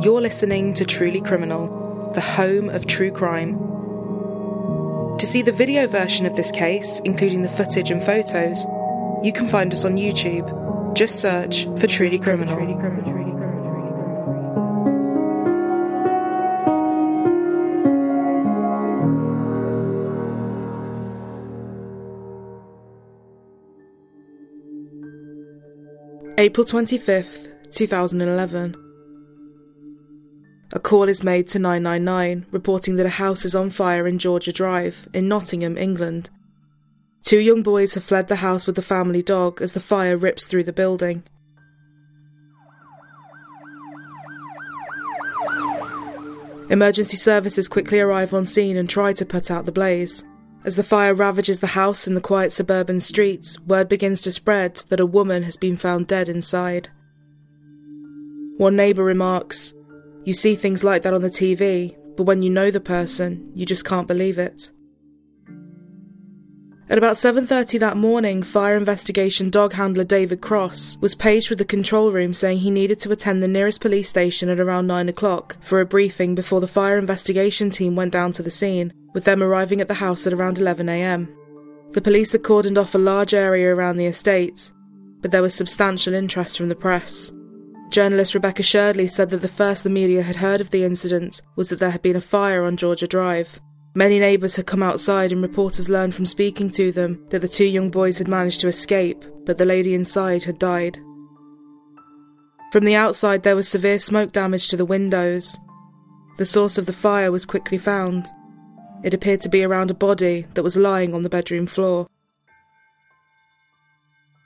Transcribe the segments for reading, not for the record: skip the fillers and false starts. You're listening to Truly Criminal, the home of true crime. To see the video version of this case, including the footage and photos, you can find us on YouTube. Just search for Truly Criminal. April 25th, 2011. A call is made to 999, reporting that a house is on fire in Georgia Drive, in Nottingham, England. Two young boys have fled the house with the family dog as the fire rips through the building. Emergency services quickly arrive on scene and try to put out the blaze. As the fire ravages the house in the quiet suburban streets, word begins to spread that a woman has been found dead inside. One neighbour remarks, "You see things like that on the TV, but when you know the person, you just can't believe it." At about 7:30 that morning, fire investigation dog handler David Cross was paged with the control room saying he needed to attend the nearest police station at around 9 o'clock for a briefing before the fire investigation team went down to the scene, with them arriving at the house at around 11 a.m. The police had cordoned off a large area around the estate, but there was substantial interest from the press. Journalist Rebecca Shirdley said that the first the media had heard of the incident was that there had been a fire on Georgia Drive. Many neighbours had come outside and reporters learned from speaking to them that the two young boys had managed to escape, but the lady inside had died. From the outside there was severe smoke damage to the windows. The source of the fire was quickly found. It appeared to be around a body that was lying on the bedroom floor.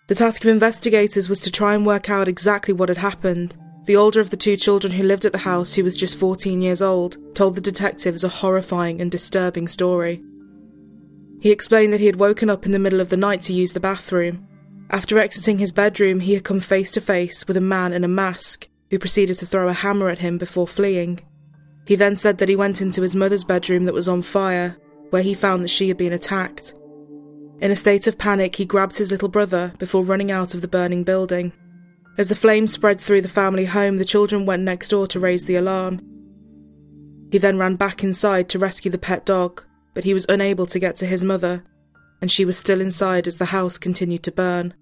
The task of investigators was to try and work out exactly what had happened. The older of the two children who lived at the house, who was just 14 years old, told the detectives a horrifying and disturbing story. He explained that he had woken up in the middle of the night to use the bathroom. After exiting his bedroom, he had come face to face with a man in a mask, who proceeded to throw a hammer at him before fleeing. He then said that he went into his mother's bedroom that was on fire, where he found that she had been attacked. In a state of panic, he grabbed his little brother before running out of the burning building. As the flames spread through the family home, the children went next door to raise the alarm. He then ran back inside to rescue the pet dog, but he was unable to get to his mother, and she was still inside as the house continued to burn.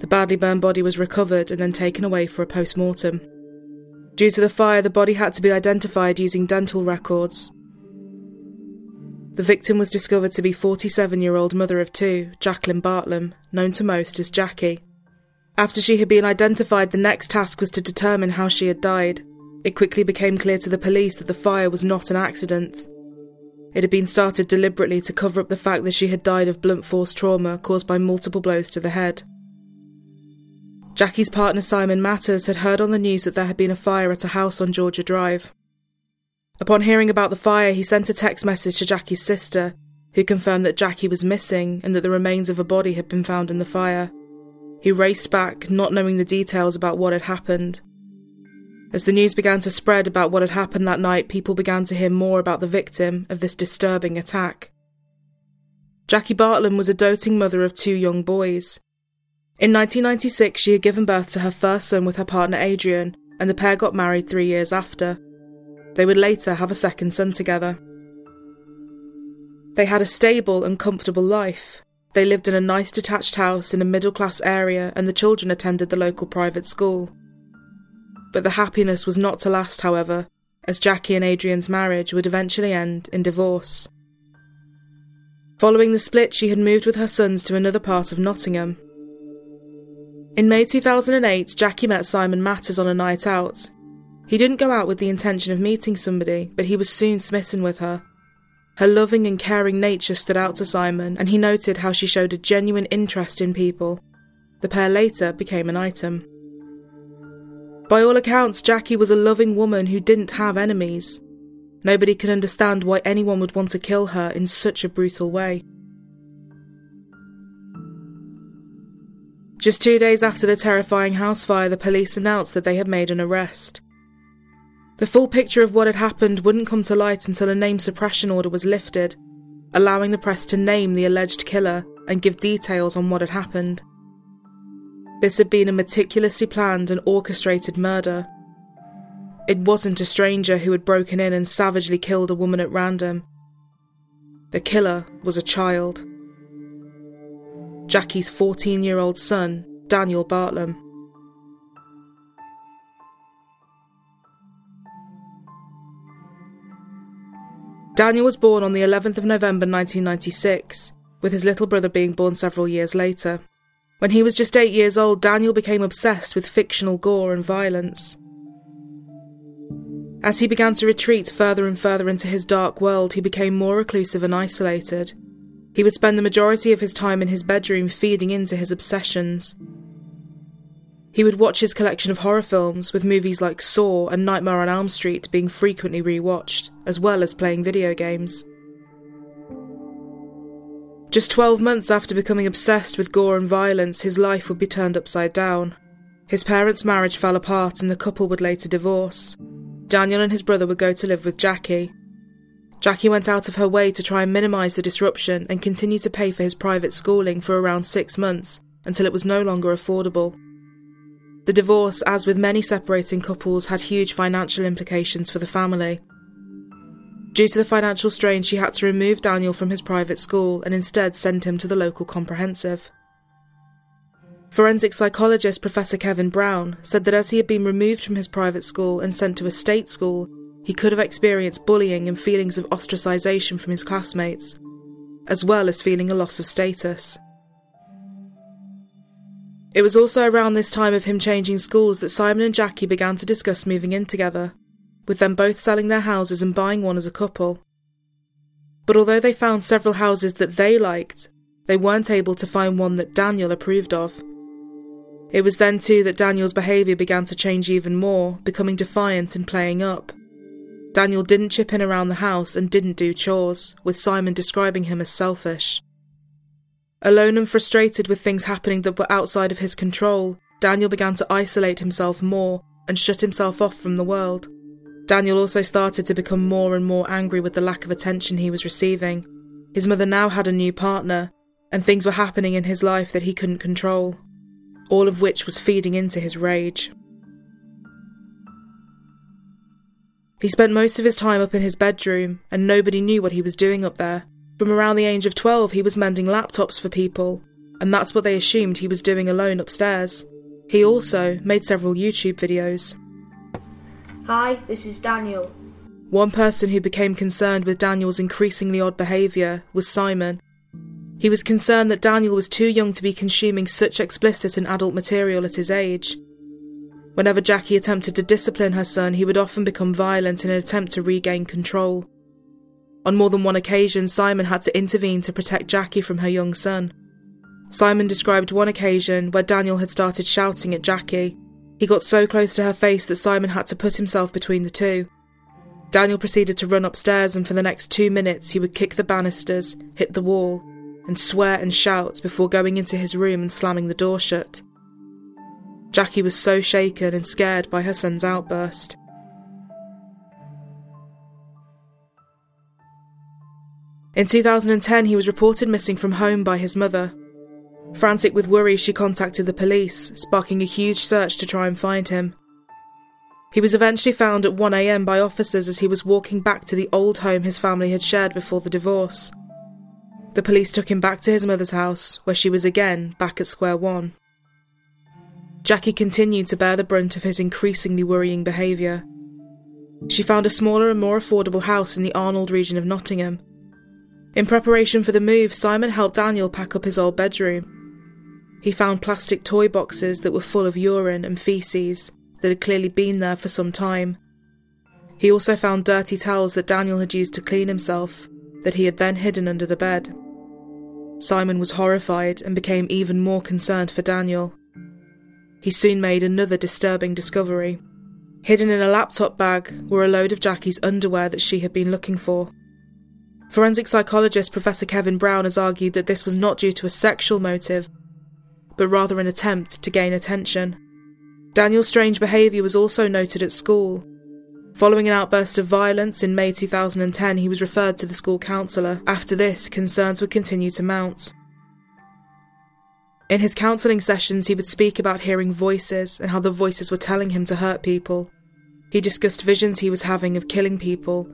The badly burned body was recovered and then taken away for a post-mortem. Due to the fire, the body had to be identified using dental records. The victim was discovered to be 47-year-old mother of two, Jacqueline Bartlam, known to most as Jackie. After she had been identified, the next task was to determine how she had died. It quickly became clear to the police that the fire was not an accident. It had been started deliberately to cover up the fact that she had died of blunt force trauma caused by multiple blows to the head. Jackie's partner Simon Matters had heard on the news that there had been a fire at a house on Georgia Drive. Upon hearing about the fire, he sent a text message to Jackie's sister, who confirmed that Jackie was missing and that the remains of a body had been found in the fire. He raced back, not knowing the details about what had happened. As the news began to spread about what had happened that night, people began to hear more about the victim of this disturbing attack. Jackie Bartlam was a doting mother of two young boys. In 1996, she had given birth to her first son with her partner Adrian, and the pair got married 3 years after. They would later have a second son together. They had a stable and comfortable life. They lived in a nice detached house in a middle-class area, and the children attended the local private school. But the happiness was not to last, however, as Jackie and Adrian's marriage would eventually end in divorce. Following the split, she had moved with her sons to another part of Nottingham. In May 2008, Jackie met Simon Matters on a night out. He didn't go out with the intention of meeting somebody, but he was soon smitten with her. Her loving and caring nature stood out to Simon, and he noted how she showed a genuine interest in people. The pair later became an item. By all accounts, Jackie was a loving woman who didn't have enemies. Nobody could understand why anyone would want to kill her in such a brutal way. Just 2 days after the terrifying house fire, the police announced that they had made an arrest. The full picture of what had happened wouldn't come to light until a name suppression order was lifted, allowing the press to name the alleged killer and give details on what had happened. This had been a meticulously planned and orchestrated murder. It wasn't a stranger who had broken in and savagely killed a woman at random. The killer was a child. Jackie's 14-year-old son, Daniel Bartlam. Daniel was born on the 11th of November 1996, with his little brother being born several years later. When he was just 8 years old, Daniel became obsessed with fictional gore and violence. As he began to retreat further and further into his dark world, he became more reclusive and isolated. He would spend the majority of his time in his bedroom feeding into his obsessions. He would watch his collection of horror films, with movies like Saw and Nightmare on Elm Street being frequently rewatched, as well as playing video games. Just 12 months after becoming obsessed with gore and violence, his life would be turned upside down. His parents' marriage fell apart and the couple would later divorce. Daniel and his brother would go to live with Jackie. Jackie went out of her way to try and minimise the disruption and continue to pay for his private schooling for around 6 months until it was no longer affordable. The divorce, as with many separating couples, had huge financial implications for the family. Due to the financial strain, she had to remove Daniel from his private school and instead send him to the local comprehensive. Forensic psychologist Professor Kevin Brown said that as he had been removed from his private school and sent to a state school, he could have experienced bullying and feelings of ostracisation from his classmates, as well as feeling a loss of status. It was also around this time of him changing schools that Simon and Jackie began to discuss moving in together, with them both selling their houses and buying one as a couple. But although they found several houses that they liked, they weren't able to find one that Daniel approved of. It was then too that Daniel's behaviour began to change even more, becoming defiant and playing up. Daniel didn't chip in around the house and didn't do chores, with Simon describing him as selfish. Alone and frustrated with things happening that were outside of his control, Daniel began to isolate himself more and shut himself off from the world. Daniel also started to become more and more angry with the lack of attention he was receiving. His mother now had a new partner, and things were happening in his life that he couldn't control, all of which was feeding into his rage. He spent most of his time up in his bedroom, and nobody knew what he was doing up there. From around the age of 12, he was mending laptops for people, and that's what they assumed he was doing alone upstairs. He also made several YouTube videos. "Hi, this is Daniel." One person who became concerned with Daniel's increasingly odd behaviour was Simon. He was concerned that Daniel was too young to be consuming such explicit and adult material at his age. Whenever Jackie attempted to discipline her son, he would often become violent in an attempt to regain control. On more than one occasion, Simon had to intervene to protect Jackie from her young son. Simon described one occasion where Daniel had started shouting at Jackie. He got so close to her face that Simon had to put himself between the two. Daniel proceeded to run upstairs, and for the next 2 minutes he would kick the banisters, hit the wall, and swear and shout before going into his room and slamming the door shut. Jackie was so shaken and scared by her son's outburst. In 2010, he was reported missing from home by his mother. Frantic with worry, she contacted the police, sparking a huge search to try and find him. He was eventually found at 1 a.m. by officers as he was walking back to the old home his family had shared before the divorce. The police took him back to his mother's house, where she was again back at square one. Jackie continued to bear the brunt of his increasingly worrying behaviour. She found a smaller and more affordable house in the Arnold region of Nottingham. In preparation for the move, Simon helped Daniel pack up his old bedroom. He found plastic toy boxes that were full of urine and faeces that had clearly been there for some time. He also found dirty towels that Daniel had used to clean himself. that he had then hidden under the bed. Simon was horrified and became even more concerned for Daniel. He soon made another disturbing discovery. Hidden in a laptop bag were a load of Jackie's underwear that she had been looking for. Forensic psychologist Professor Kevin Brown has argued that this was not due to a sexual motive, but rather an attempt to gain attention. Daniel's strange behaviour was also noted at school. Following an outburst of violence in May 2010, he was referred to the school counsellor. After this, concerns would continue to mount. In his counselling sessions, he would speak about hearing voices and how the voices were telling him to hurt people. He discussed visions he was having of killing people,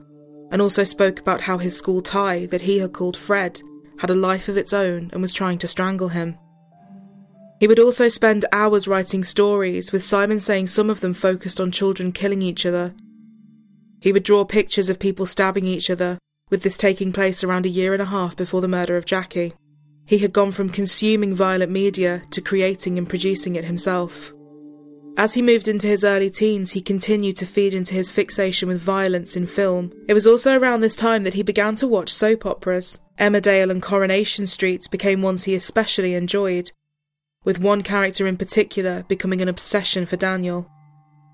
and also spoke about how his school tie that he had called Fred had a life of its own and was trying to strangle him. He would also spend hours writing stories, with Simon saying some of them focused on children killing each other. He would draw pictures of people stabbing each other, with this taking place around 1.5 years before the murder of Jackie. He had gone from consuming violent media to creating and producing it himself. As he moved into his early teens, he continued to feed into his fixation with violence in film. It was also around this time that he began to watch soap operas. Emmerdale and Coronation Street became ones he especially enjoyed, with one character in particular becoming an obsession for Daniel.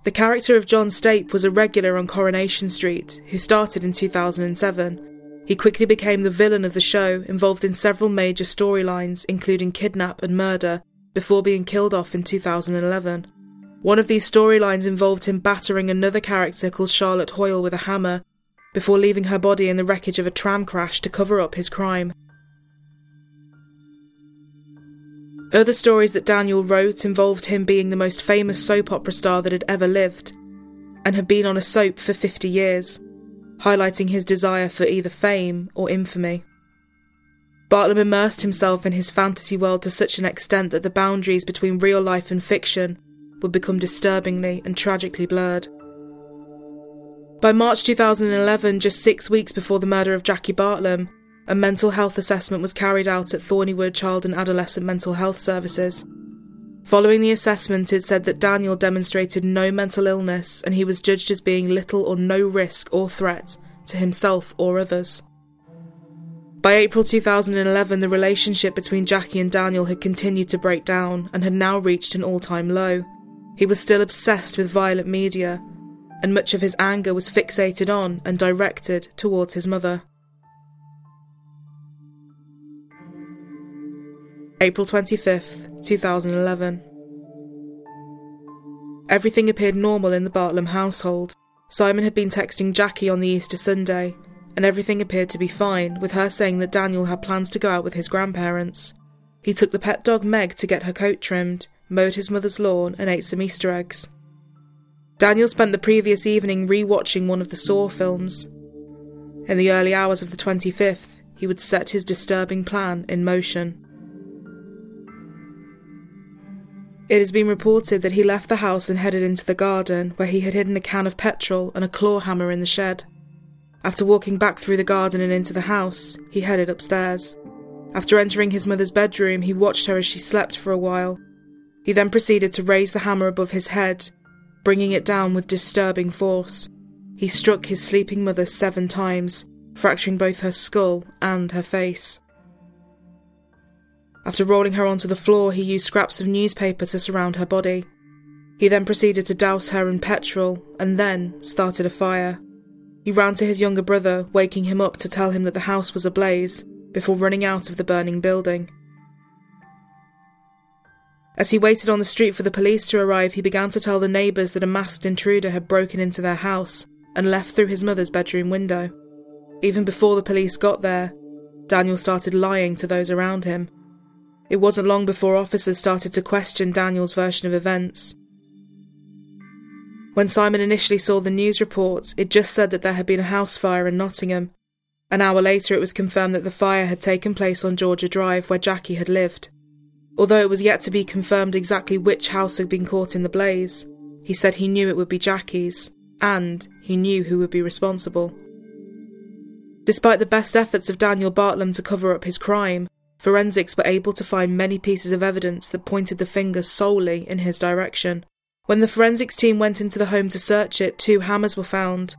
The character of John Stape was a regular on Coronation Street, who started in 2007. He quickly became the villain of the show, involved in several major storylines, including kidnap and murder, before being killed off in 2011. One of these storylines involved him battering another character called Charlotte Hoyle with a hammer, before leaving her body in the wreckage of a tram crash to cover up his crime. Other stories that Daniel wrote involved him being the most famous soap opera star that had ever lived, and had been on a soap for 50 years. Highlighting his desire for either fame or infamy. Bartlam immersed himself in his fantasy world to such an extent that the boundaries between real life and fiction would become disturbingly and tragically blurred. By March 2011, just 6 weeks before the murder of Jackie Bartlam, a mental health assessment was carried out at Thornywood Child and Adolescent Mental Health Services. Following the assessment, it said that Daniel demonstrated no mental illness and he was judged as being little or no risk or threat to himself or others. By April 2011, the relationship between Jackie and Daniel had continued to break down and had now reached an all-time low. He was still obsessed with violent media, and much of his anger was fixated on and directed towards his mother. April 25th, 2011. Everything appeared normal in the Bartlam household. Simon had been texting Jackie on the Easter Sunday, and everything appeared to be fine, with her saying that Daniel had plans to go out with his grandparents. He took the pet dog Meg to get her coat trimmed, mowed his mother's lawn, and ate some Easter eggs. Daniel spent the previous evening re-watching one of the Saw films. In the early hours of the 25th, he would set his disturbing plan in motion. It has been reported that he left the house and headed into the garden, where he had hidden a can of petrol and a claw hammer in the shed. After walking back through the garden and into the house, he headed upstairs. After entering his mother's bedroom, he watched her as she slept for a while. He then proceeded to raise the hammer above his head, bringing it down with disturbing force. He struck his sleeping mother 7 times, fracturing both her skull and her face. After rolling her onto the floor, he used scraps of newspaper to surround her body. He then proceeded to douse her in petrol, and then started a fire. He ran to his younger brother, waking him up to tell him that the house was ablaze, before running out of the burning building. As he waited on the street for the police to arrive, he began to tell the neighbours that a masked intruder had broken into their house and left through his mother's bedroom window. Even before the police got there, Daniel started lying to those around him. It wasn't long before officers started to question Daniel's version of events. When Simon initially saw the news report, it just said that there had been a house fire in Nottingham. An hour later, it was confirmed that the fire had taken place on Georgia Drive, where Jackie had lived. Although it was yet to be confirmed exactly which house had been caught in the blaze, he said he knew it would be Jackie's, and he knew who would be responsible. Despite the best efforts of Daniel Bartlam to cover up his crime, forensics were able to find many pieces of evidence that pointed the finger solely in his direction. When the forensics team went into the home to search it, 2 hammers were found.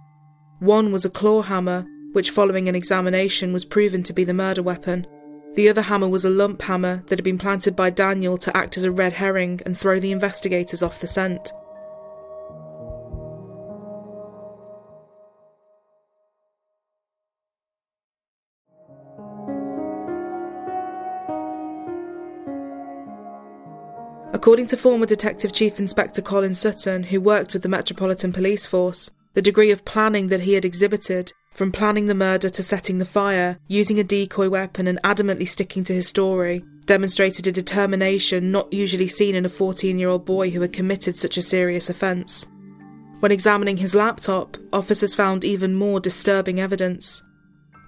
One was a claw hammer, which following an examination was proven to be the murder weapon. The other hammer was a lump hammer that had been planted by Daniel to act as a red herring and throw the investigators off the scent. According to former Detective Chief Inspector Colin Sutton, who worked with the Metropolitan Police Force, the degree of planning that he had exhibited, from planning the murder to setting the fire, using a decoy weapon and adamantly sticking to his story, demonstrated a determination not usually seen in a 14-year-old boy who had committed such a serious offence. When examining his laptop, officers found even more disturbing evidence.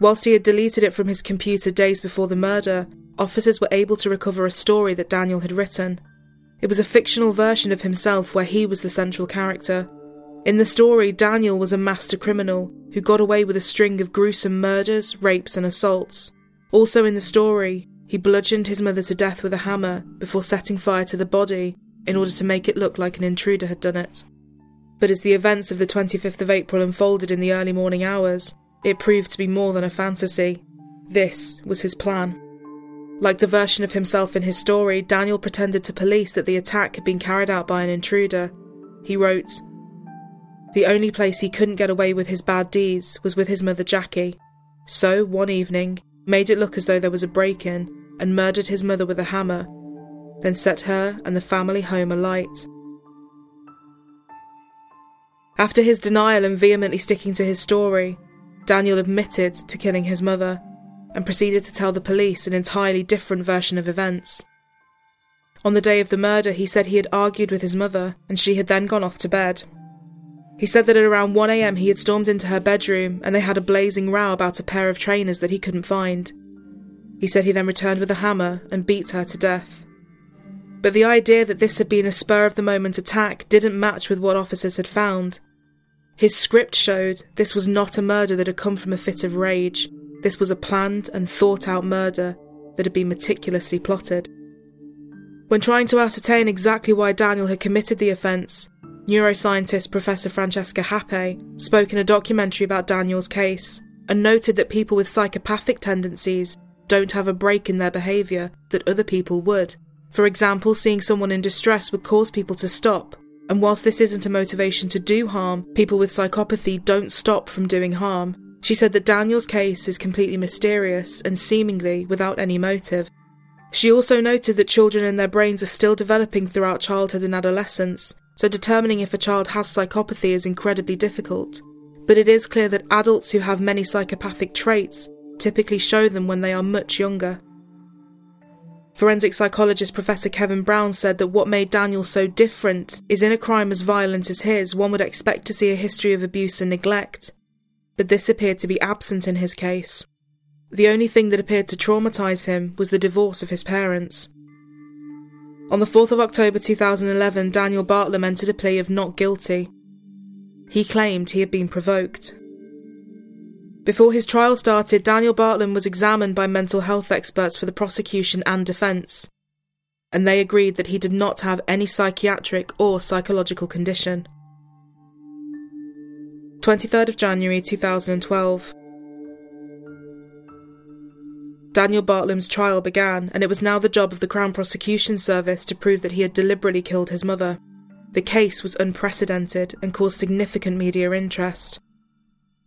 Whilst he had deleted it from his computer days before the murder, officers were able to recover a story that Daniel had written. It was a fictional version of himself where he was the central character. In the story, Daniel was a master criminal who got away with a string of gruesome murders, rapes and assaults. Also in the story, he bludgeoned his mother to death with a hammer before setting fire to the body in order to make it look like an intruder had done it. But as the events of the 25th of April unfolded in the early morning hours, it proved to be more than a fantasy. This was his plan. Like the version of himself in his story, Daniel pretended to police that the attack had been carried out by an intruder. He wrote, "The only place he couldn't get away with his bad deeds was with his mother Jackie. So, one evening, made it look as though there was a break-in and murdered his mother with a hammer, then set her and the family home alight." After his denial and vehemently sticking to his story, Daniel admitted to killing his mother and proceeded to tell the police an entirely different version of events. On the day of the murder, he said he had argued with his mother, and she had then gone off to bed. He said that at around 1 a.m. he had stormed into her bedroom, and they had a blazing row about a pair of trainers that he couldn't find. He said he then returned with a hammer and beat her to death. But the idea that this had been a spur-of-the-moment attack didn't match with what officers had found. His script showed this was not a murder that had come from a fit of rage. This was a planned and thought-out murder that had been meticulously plotted. When trying to ascertain exactly why Daniel had committed the offence, neuroscientist Professor Francesca Happe spoke in a documentary about Daniel's case and noted that people with psychopathic tendencies don't have a break in their behaviour that other people would. For example, seeing someone in distress would cause people to stop, and whilst this isn't a motivation to do harm, people with psychopathy don't stop from doing harm. She said that Daniel's case is completely mysterious and seemingly without any motive. She also noted that children and their brains are still developing throughout childhood and adolescence, so determining if a child has psychopathy is incredibly difficult. But it is clear that adults who have many psychopathic traits typically show them when they are much younger. Forensic psychologist Professor Kevin Brown said that what made Daniel so different is in a crime as violent as his, one would expect to see a history of abuse and neglect, but this appeared to be absent in his case. The only thing that appeared to traumatise him was the divorce of his parents. On the 4th of October 2011, Daniel Bartlam entered a plea of not guilty. He claimed he had been provoked. Before his trial started, Daniel Bartlam was examined by mental health experts for the prosecution and defence, and they agreed that he did not have any psychiatric or psychological condition. 23rd of January 2012. Daniel Bartlam's trial began, and it was now the job of the Crown Prosecution Service to prove that he had deliberately killed his mother. The case was unprecedented and caused significant media interest.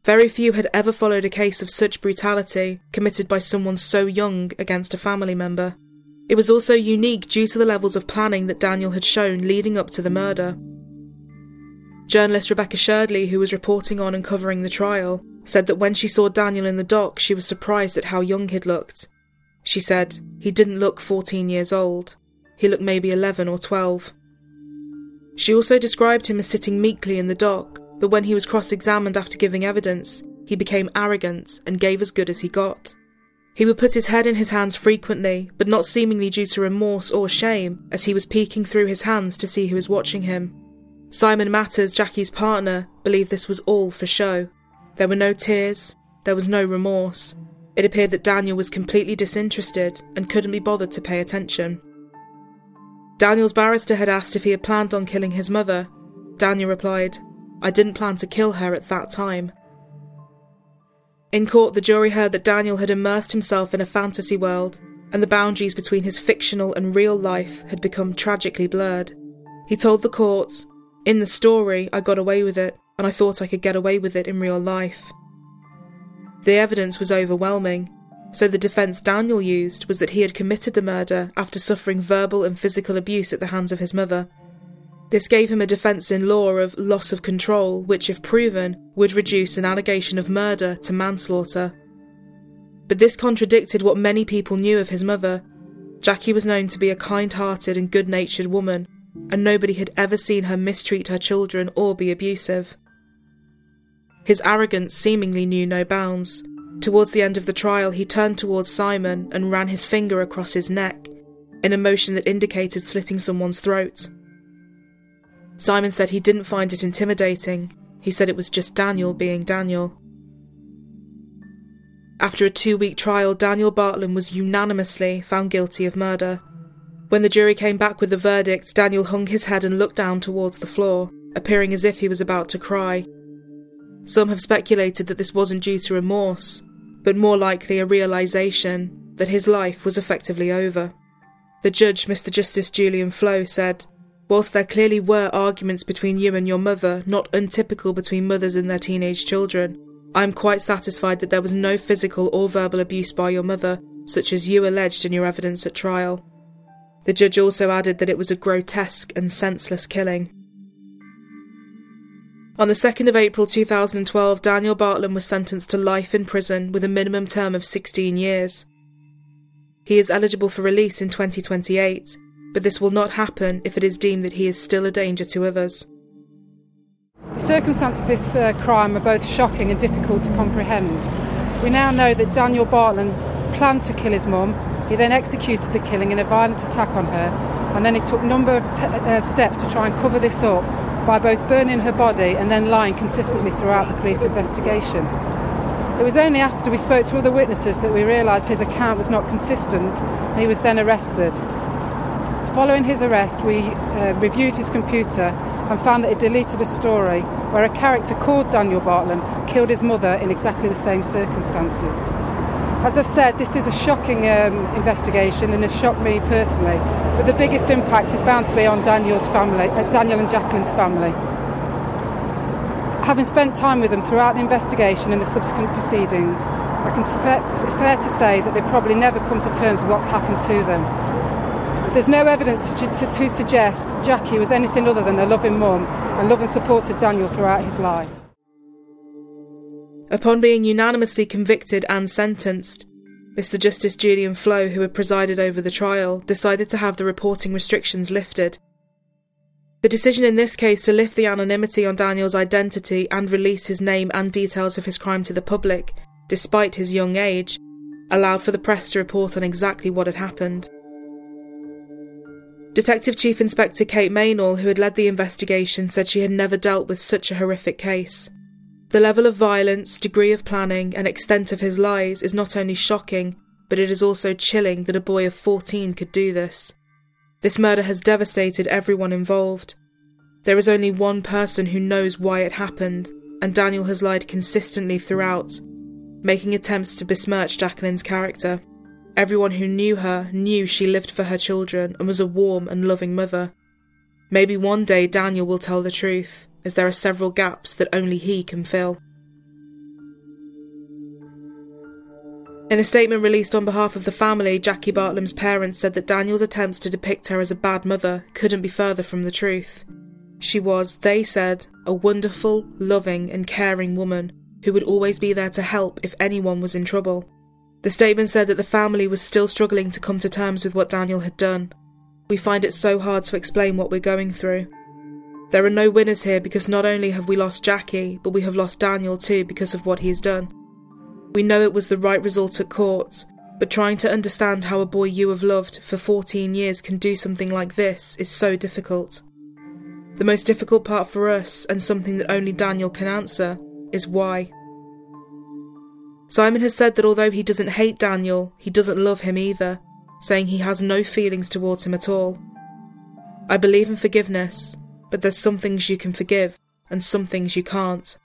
Very few had ever followed a case of such brutality committed by someone so young against a family member. It was also unique due to the levels of planning that Daniel had shown leading up to the murder. Journalist Rebecca Shirdley, who was reporting on and covering the trial, said that when she saw Daniel in the dock, she was surprised at how young he'd looked. She said, "He didn't look 14 years old. He looked maybe 11 or 12. She also described him as sitting meekly in the dock, but when he was cross-examined after giving evidence, he became arrogant and gave as good as he got. He would put his head in his hands frequently, but not seemingly due to remorse or shame, as he was peeking through his hands to see who was watching him. Simon Matters, Jackie's partner, believed this was all for show. There were no tears, there was no remorse. It appeared that Daniel was completely disinterested and couldn't be bothered to pay attention." Daniel's barrister had asked if he had planned on killing his mother. Daniel replied, "I didn't plan to kill her at that time." In court, the jury heard that Daniel had immersed himself in a fantasy world, and the boundaries between his fictional and real life had become tragically blurred. He told the court, "In the story, I got away with it, and I thought I could get away with it in real life." The evidence was overwhelming, so the defence Daniel used was that he had committed the murder after suffering verbal and physical abuse at the hands of his mother. This gave him a defence in law of loss of control, which, if proven, would reduce an allegation of murder to manslaughter. But this contradicted what many people knew of his mother. Jackie was known to be a kind-hearted and good-natured woman, and nobody had ever seen her mistreat her children or be abusive. His arrogance seemingly knew no bounds. Towards the end of the trial, he turned towards Simon and ran his finger across his neck, in a motion that indicated slitting someone's throat. Simon said he didn't find it intimidating. He said it was just Daniel being Daniel. After a 2-week trial, Daniel Bartlam was unanimously found guilty of murder. When the jury came back with the verdict, Daniel hung his head and looked down towards the floor, appearing as if he was about to cry. Some have speculated that this wasn't due to remorse, but more likely a realisation that his life was effectively over. The judge, Mr. Justice Julian Flo, said, "Whilst there clearly were arguments between you and your mother, not untypical between mothers and their teenage children, I am quite satisfied that there was no physical or verbal abuse by your mother, such as you alleged in your evidence at trial." The judge also added that it was a grotesque and senseless killing. On the 2nd of April 2012, Daniel Bartlam was sentenced to life in prison with a minimum term of 16 years. He is eligible for release in 2028, but this will not happen if it is deemed that he is still a danger to others. The circumstances of this crime are both shocking and difficult to comprehend. We now know that Daniel Bartlam planned to kill his mum. He then executed the killing in a violent attack on her, and then he took a number of steps to try and cover this up by both burning her body and then lying consistently throughout the police investigation. It was only after we spoke to other witnesses that we realised his account was not consistent, and he was then arrested. Following his arrest, we reviewed his computer and found that it deleted a story where a character called Daniel Bartlam killed his mother in exactly the same circumstances. As I've said, this is a shocking investigation, and has shocked me personally, but the biggest impact is bound to be on Daniel and Jacqueline's family. Having spent time with them throughout the investigation and the subsequent proceedings, it's fair to say that they probably never come to terms with what's happened to them. There's no evidence to suggest Jackie was anything other than a loving mum and loved and supported Daniel throughout his life. Upon being unanimously convicted and sentenced, Mr. Justice Julian Flo, who had presided over the trial, decided to have the reporting restrictions lifted. The decision in this case to lift the anonymity on Daniel's identity and release his name and details of his crime to the public, despite his young age, allowed for the press to report on exactly what had happened. Detective Chief Inspector Kate Maynall, who had led the investigation, said she had never dealt with such a horrific case. The level of violence, degree of planning, and extent of his lies is not only shocking, but it is also chilling that a boy of 14 could do this. This murder has devastated everyone involved. There is only one person who knows why it happened, and Daniel has lied consistently throughout, making attempts to besmirch Jacqueline's character. Everyone who knew her knew she lived for her children and was a warm and loving mother. Maybe one day Daniel will tell the truth, as there are several gaps that only he can fill. In a statement released on behalf of the family, Jackie Bartlam's parents said that Daniel's attempts to depict her as a bad mother couldn't be further from the truth. She was, they said, a wonderful, loving and caring woman who would always be there to help if anyone was in trouble. The statement said that the family was still struggling to come to terms with what Daniel had done. "We find it so hard to explain what we're going through. There are no winners here because not only have we lost Jackie, but we have lost Daniel too because of what he's done. We know it was the right result at court, but trying to understand how a boy you have loved for 14 years can do something like this is so difficult. The most difficult part for us, and something that only Daniel can answer, is why." Simon has said that although he doesn't hate Daniel, he doesn't love him either, saying he has no feelings towards him at all. "I believe in forgiveness, but there's some things you can forgive and some things you can't."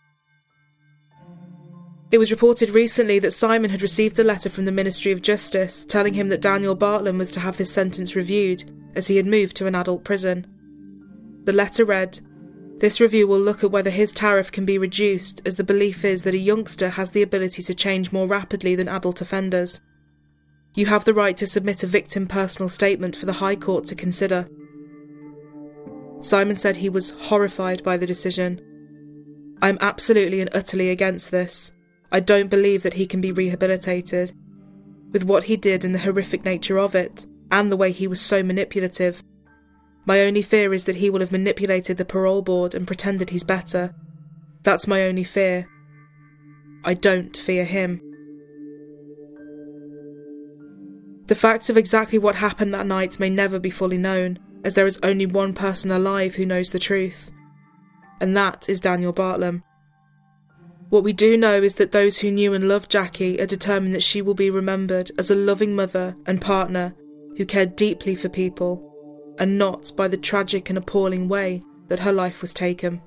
It was reported recently that Simon had received a letter from the Ministry of Justice telling him that Daniel Bartlam was to have his sentence reviewed, as he had moved to an adult prison. The letter read, "This review will look at whether his tariff can be reduced, as the belief is that a youngster has the ability to change more rapidly than adult offenders. You have the right to submit a victim personal statement for the High Court to consider." Simon said he was horrified by the decision. "I'm absolutely and utterly against this. I don't believe that he can be rehabilitated. With what he did and the horrific nature of it, and the way he was so manipulative, my only fear is that he will have manipulated the parole board and pretended he's better. That's my only fear. I don't fear him." The facts of exactly what happened that night may never be fully known, as there is only one person alive who knows the truth, and that is Daniel Bartlam. What we do know is that those who knew and loved Jackie are determined that she will be remembered as a loving mother and partner who cared deeply for people, and not by the tragic and appalling way that her life was taken.